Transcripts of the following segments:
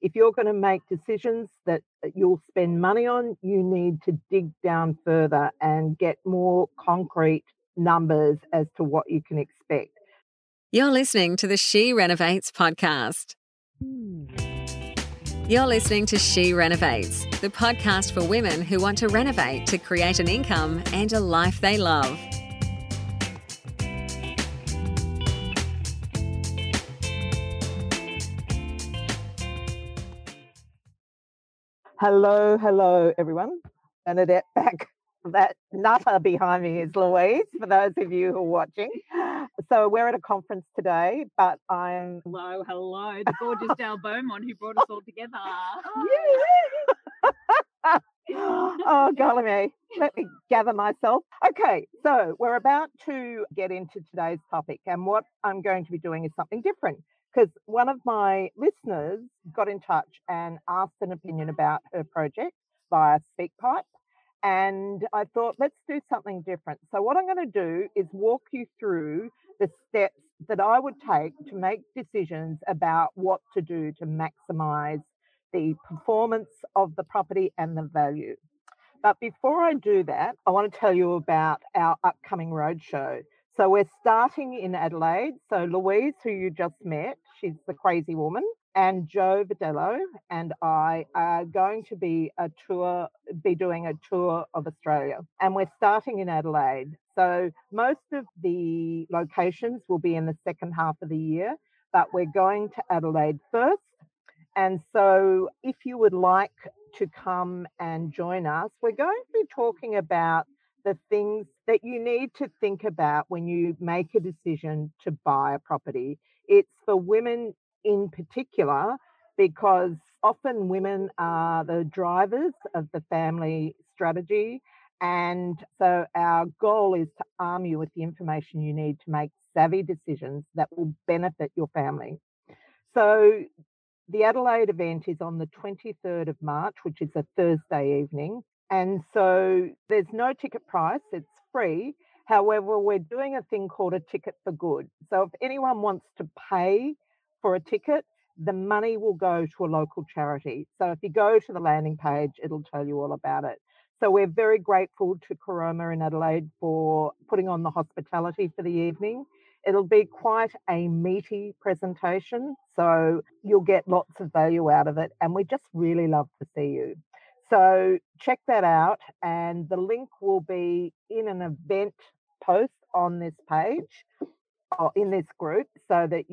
If you're going to make decisions that you'll spend money on, you need to dig down further and get more concrete numbers as to what you can expect. You're listening to the She Renovates podcast. You're listening to She Renovates, the podcast for women who want to renovate to create an income and a life they love. Hello, everyone. Bernadette back. That nutter behind me is Louise, for those of you who are watching. So we're at a conference today, but I'm... Hello, the gorgeous Dale Beaumont who brought us all together. Yeah. Oh, golly me. Let me gather myself. Okay, so we're about to get into today's topic, and what I'm going to be doing is something different, because one of my listeners got in touch and asked an opinion about her project via SpeakPipe, and I thought, let's do something different. So what I'm going to do is walk you through the steps that I would take to make decisions about what to do to maximise the performance of the property and the value. But before I do that, I want to tell you about our upcoming roadshow. So we're starting in Adelaide. So Louise, who you just met, she's the crazy woman, and Joe Vidello and I are going to be doing a tour of Australia. And we're starting in Adelaide. So most of the locations will be in the second half of the year, but we're going to Adelaide first. And so if you would like to come and join us, we're going to be talking about the things that you need to think about when you make a decision to buy a property. It's for women in particular, because often women are the drivers of the family strategy. And so our goal is to arm you with the information you need to make savvy decisions that will benefit your family. So the Adelaide event is on the 23rd of March, which is a Thursday evening. And so there's no ticket price, it's free. However, we're doing a thing called a ticket for good. So if anyone wants to pay for a ticket, the money will go to a local charity. So if you go to the landing page, it'll tell you all about it. So we're very grateful to Coroma in Adelaide for putting on the hospitality for the evening. It'll be quite a meaty presentation, so you'll get lots of value out of it. And we just really love to see you. So check that out, and the link will be in an event post on this page, or in this group, so that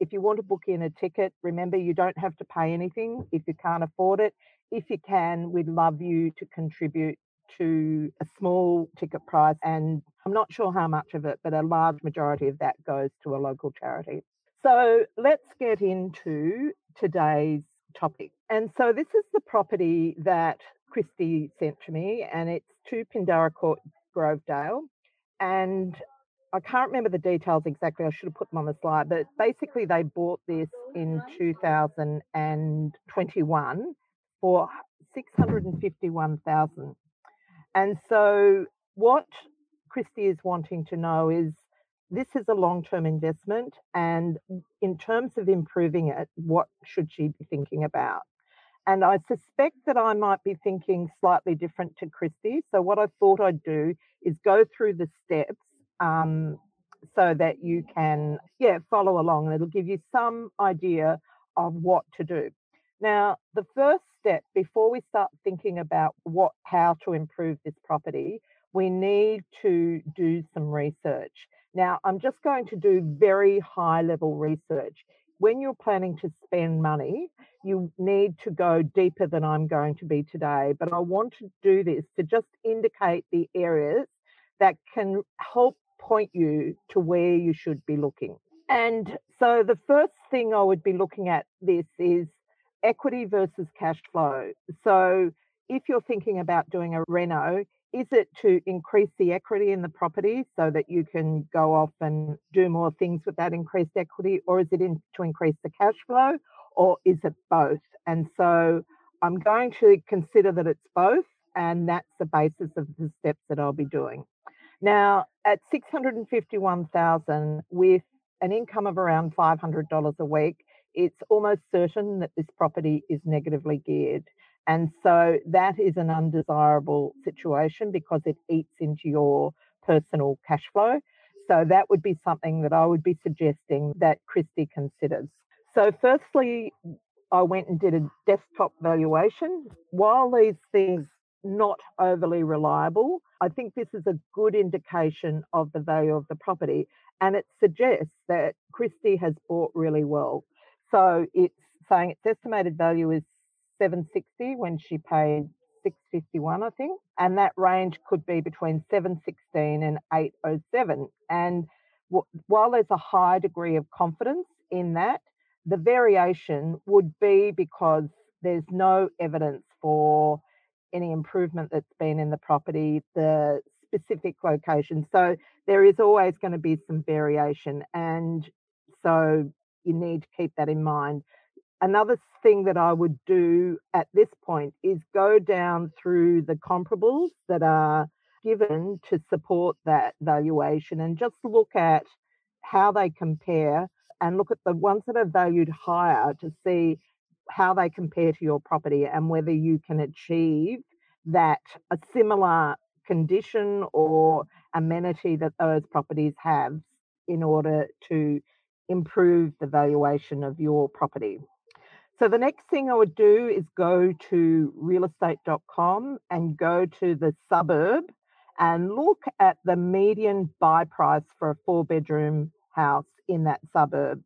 if you want to book in a ticket, remember you don't have to pay anything if you can't afford it. If you can, we'd love you to contribute to a small ticket price, and I'm not sure how much of it, but a large majority of that goes to a local charity. So let's get into today's topic. And so this is the property that Christy sent to me, and it's 2 Pindara Court, Grovedale. And I can't remember the details exactly. I should have put them on the slide, but basically they bought this in 2021 for $651,000. And so what Christy is wanting to know is, this is a long-term investment, and in terms of improving it, what should she be thinking about? And I suspect that I might be thinking slightly different to Christy. So what I thought I'd do is go through the steps so that you can, follow along, and it'll give you some idea of what to do. Now, the first step before we start thinking about how to improve this property, we need to do some research. Now, I'm just going to do very high-level research. When you're planning to spend money, you need to go deeper than I'm going to be today, but I want to do this to just indicate the areas that can help point you to where you should be looking. And so the first thing I would be looking at this is equity versus cash flow. So if you're thinking about doing a reno, is it to increase the equity in the property so that you can go off and do more things with that increased equity, or is it to increase the cash flow, or is it both? And so I'm going to consider that it's both, and that's the basis of the steps that I'll be doing. Now, at $651,000 with an income of around $500 a week, it's almost certain that this property is negatively geared. And so that is an undesirable situation because it eats into your personal cash flow. So that would be something that I would be suggesting that Christy considers. So firstly, I went and did a desktop valuation. While these things not overly reliable, I think this is a good indication of the value of the property. And it suggests that Christy has bought really well. So it's saying its estimated value is $760 when she paid $651, I think. And that range could be between $716 and $807. And while there's a high degree of confidence in that, the variation would be because there's no evidence for any improvement that's been in the property, the specific location. So there is always going to be some variation. And so you need to keep that in mind. Another thing that I would do at this point is go down through the comparables that are given to support that valuation and just look at how they compare and look at the ones that are valued higher to see how they compare to your property and whether you can achieve that a similar condition or amenity that those properties have in order to improve the valuation of your property. So the next thing I would do is go to realestate.com and go to the suburb and look at the median buy price for a 4-bedroom house in that suburb.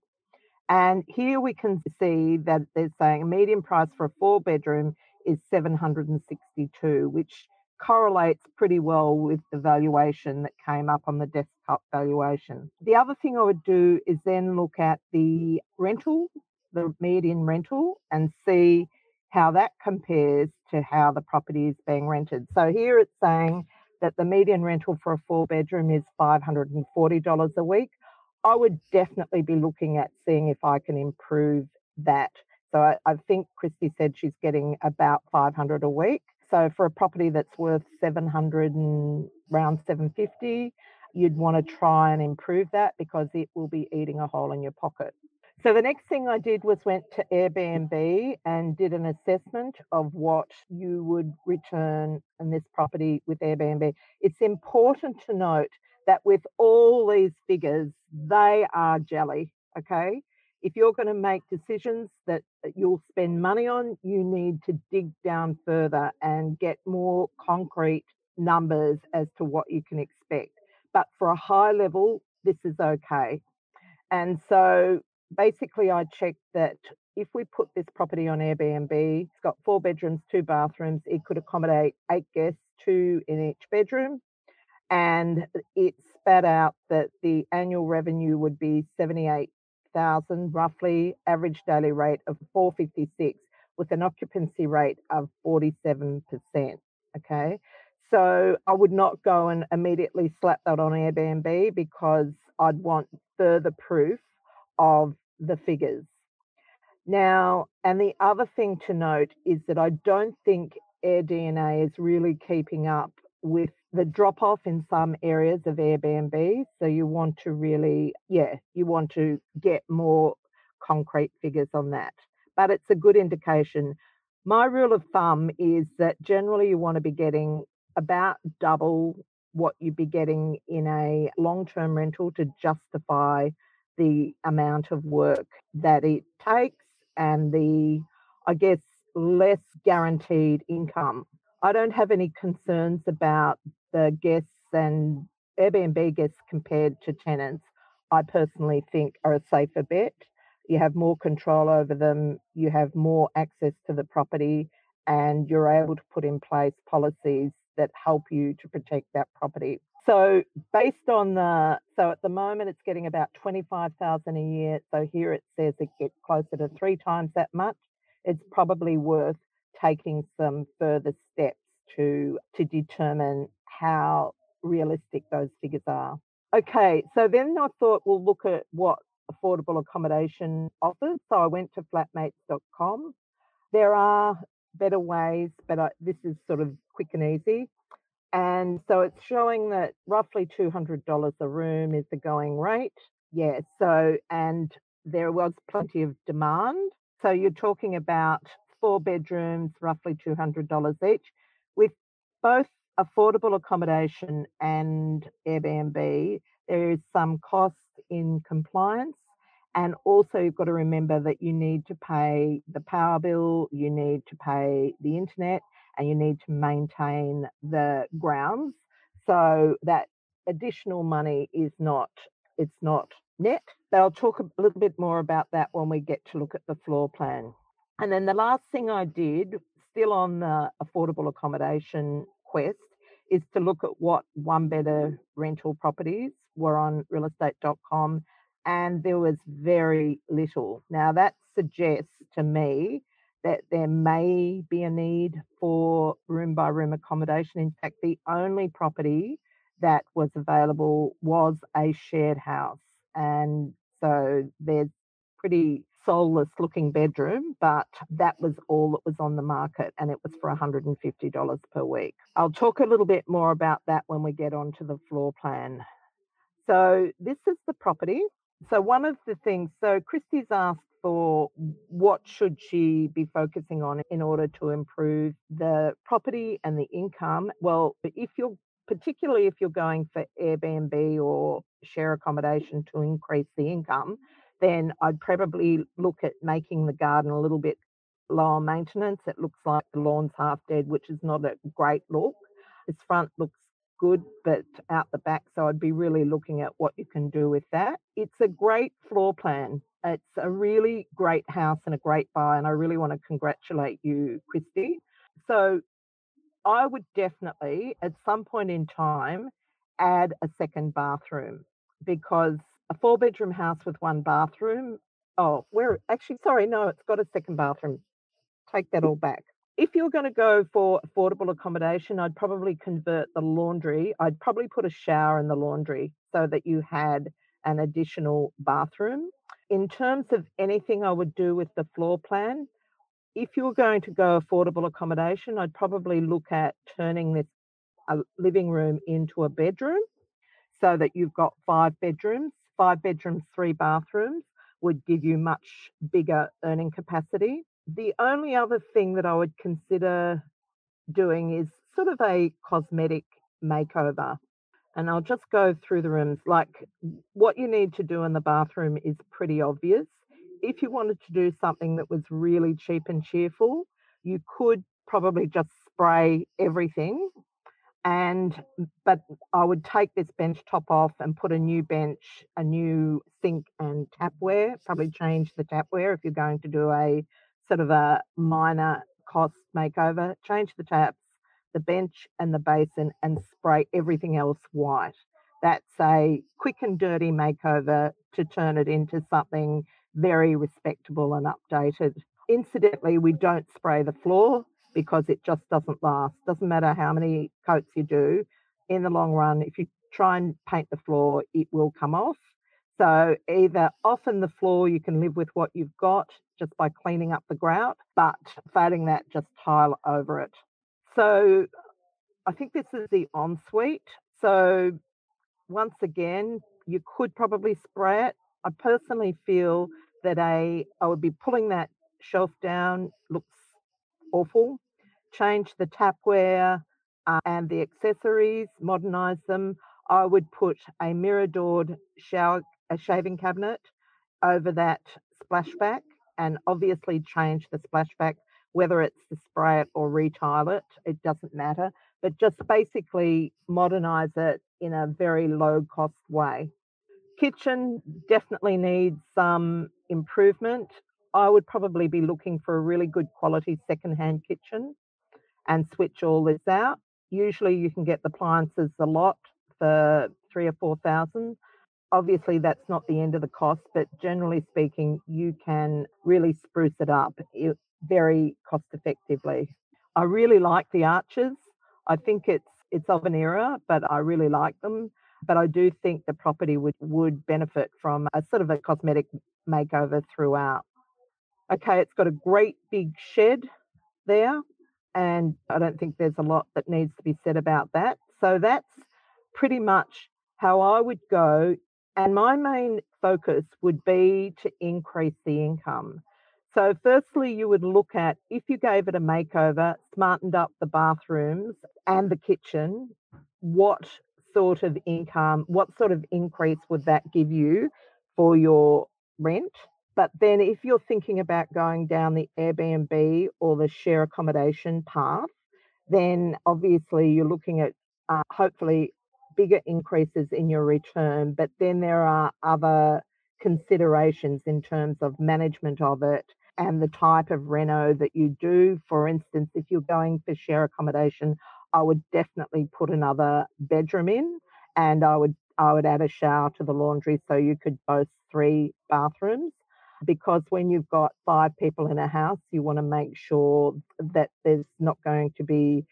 And here we can see that they're saying a median price for a 4-bedroom is $762, which correlates pretty well with the valuation that came up on the desktop valuation. The other thing I would do is then look at the rental, the median rental, and see how that compares to how the property is being rented. So here it's saying that the median rental for a 4-bedroom is $540 a week. I would definitely be looking at seeing if I can improve that. So I think Christy said she's getting about $500 a week. So for a property that's worth $700 and around $750, you'd want to try and improve that because it will be eating a hole in your pocket. So the next thing I did was went to Airbnb and did an assessment of what you would return in this property with Airbnb. It's important to note that with all these figures, they are jelly, okay? If you're going to make decisions that you'll spend money on, you need to dig down further and get more concrete numbers as to what you can expect. But for a high level, this is okay. And so basically I checked that if we put this property on Airbnb, it's got 4 bedrooms, 2 bathrooms, it could accommodate 8 guests, 2 in each bedroom. And it spat out that the annual revenue would be $78,000 roughly, average daily rate of $456 with an occupancy rate of 47%. Okay, so I would not go and immediately slap that on Airbnb because I'd want further proof of the figures. Now, and the other thing to note is that I don't think AirDNA is really keeping up with the drop-off in some areas of Airbnb. So you want to really, you want to get more concrete figures on that. But it's a good indication. My rule of thumb is that generally you want to be getting about double what you'd be getting in a long-term rental to justify the amount of work that it takes and the, I guess, less guaranteed income. I don't have any concerns about the guests and Airbnb guests compared to tenants. I personally think are a safer bet. You have more control over them. You have more access to the property and you're able to put in place policies that help you to protect that property. So based on the, so at the moment it's getting about $25,000 a year. So here it says it gets closer to 3 times that much. It's probably worth taking some further steps to determine how realistic those figures are. Okay, so then I thought we'll look at what affordable accommodation offers. So I went to flatmates.com. There are better ways, but this is sort of quick and easy. And so it's showing that roughly $200 a room is the going rate. Yeah, so, and there was plenty of demand. So you're talking about 4 bedrooms, roughly $200 each, with both affordable accommodation and Airbnb. There is some cost in compliance. And also you've got to remember that you need to pay the power bill, you need to pay the internet, and you need to maintain the grounds. So that additional money is not, it's not net. But I'll talk a little bit more about that when we get to look at the floor plan. And then the last thing I did, still on the affordable accommodation quest, is to look at what one-bedder rental properties were on realestate.com, and there was very little. Now, that suggests to me that there may be a need for room-by-room accommodation. In fact, the only property that was available was a shared house. And so there's pretty soulless-looking bedroom, but that was all that was on the market, and it was for $150 per week. I'll talk a little bit more about that when we get onto the floor plan. So this is the property. So one of the things, so Christy's asked for what should she be focusing on in order to improve the property and the income. Well, if you're particularly if you're going for Airbnb or share accommodation to increase the income, then I'd probably look at making the garden a little bit lower maintenance. It looks like the lawn's half dead, which is not a great look. Its front looks good, but out the back, so I'd be really looking at what you can do with that. It's a great floor plan. It's a really great house and a great buy, and I really want to congratulate you, Christy. So I would definitely, at some point in time, add a second bathroom, because a 4-bedroom house with 1 bathroom. Oh, we're actually, sorry, no, it's got a second bathroom. Take that all back. If you're going to go for affordable accommodation, I'd probably convert the laundry. I'd probably put a shower in the laundry so that you had an additional bathroom. In terms of anything I would do with the floor plan, if you're going to go affordable accommodation, I'd probably look at turning this living room into a bedroom so that you've got 5 bedrooms. 5 bedrooms, 3 bathrooms would give you much bigger earning capacity. The only other thing that I would consider doing is sort of a cosmetic makeover. And I'll just go through the rooms. Like, what you need to do in the bathroom is pretty obvious. If you wanted to do something that was really cheap and cheerful, you could probably just spray everything. But I would take this bench top off and put a new bench, a new sink and tapware, probably change the tapware if you're going to do a sort of a minor cost makeover. Change the taps, the bench and the basin, and spray everything else white. That's a quick and dirty makeover to turn it into something very respectable and updated. Incidentally, we don't spray the floor because it just doesn't last. Doesn't matter how many coats you do. In the long run, if you try and paint the floor, it will come off. So either often the floor, you can live with what you've got just by cleaning up the grout, but failing that, just tile over it. So I think this is the ensuite. So once again, you could probably spray it. I personally feel that I would be pulling that shelf down. Looks awful. Change the tapware and the accessories, modernise them. I would put a mirror doored shaving cabinet over that splashback, and obviously change the splashback, whether it's to spray it or retile it, it doesn't matter, but just basically modernise it in a very low cost way. Kitchen definitely needs some improvement. I would probably be looking for a really good quality second-hand kitchen and switch all this out. Usually you can get the appliances a lot for $3,000 or $4,000. Obviously that's not the end of the cost, but generally speaking, you can really spruce it up very cost effectively. I really like the arches. I think it's of an era, but I really like them. But I do think the property would benefit from a sort of a cosmetic makeover throughout. Okay, it's got a great big shed there, and I don't think there's a lot that needs to be said about that. So that's pretty much how I would go. And my main focus would be to increase the income. So firstly, you would look at, if you gave it a makeover, smartened up the bathrooms and the kitchen, what sort of increase would that give you for your rent? But then if you're thinking about going down the Airbnb or the share accommodation path, then obviously you're looking at hopefully bigger increases in your return. But then there are other considerations in terms of management of it and the type of reno that you do. For instance, if you're going for share accommodation, I would definitely put another bedroom in, and I would add a shower to the laundry so you could boast 3 bathrooms, because when you've got 5 people in a house, you want to make sure that there's not going to be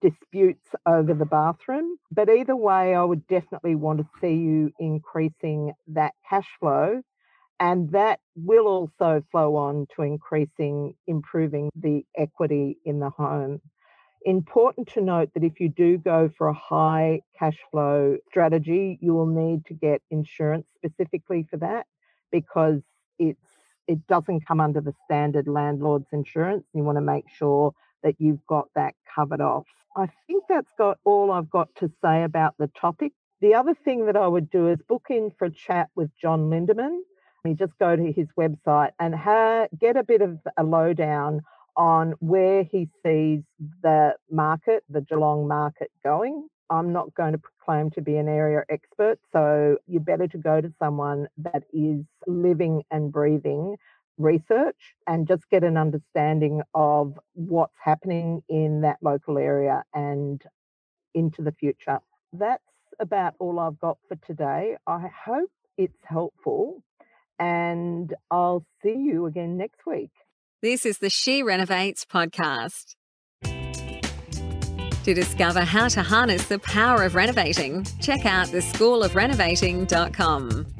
disputes over the bathroom. But either way, I would definitely want to see you increasing that cash flow, and that will also flow on to improving the equity in the home. Important to note that if you do go for a high cash flow strategy, you will need to get insurance specifically for that, because it doesn't come under the standard landlord's insurance. You want to make sure that you've got that covered off. I think that's got all I've got to say about the topic. The other thing that I would do is book in for a chat with John Linderman. You just go to his website and get a bit of a lowdown on where he sees the Geelong market going. I'm not going to proclaim to be an area expert, so you're better to go to someone that is living and breathing research and just get an understanding of what's happening in that local area and into the future. That's about all I've got for today. I hope it's helpful, and I'll see you again next week. This is the She Renovates podcast. To discover how to harness the power of renovating, check out theschoolofrenovating.com.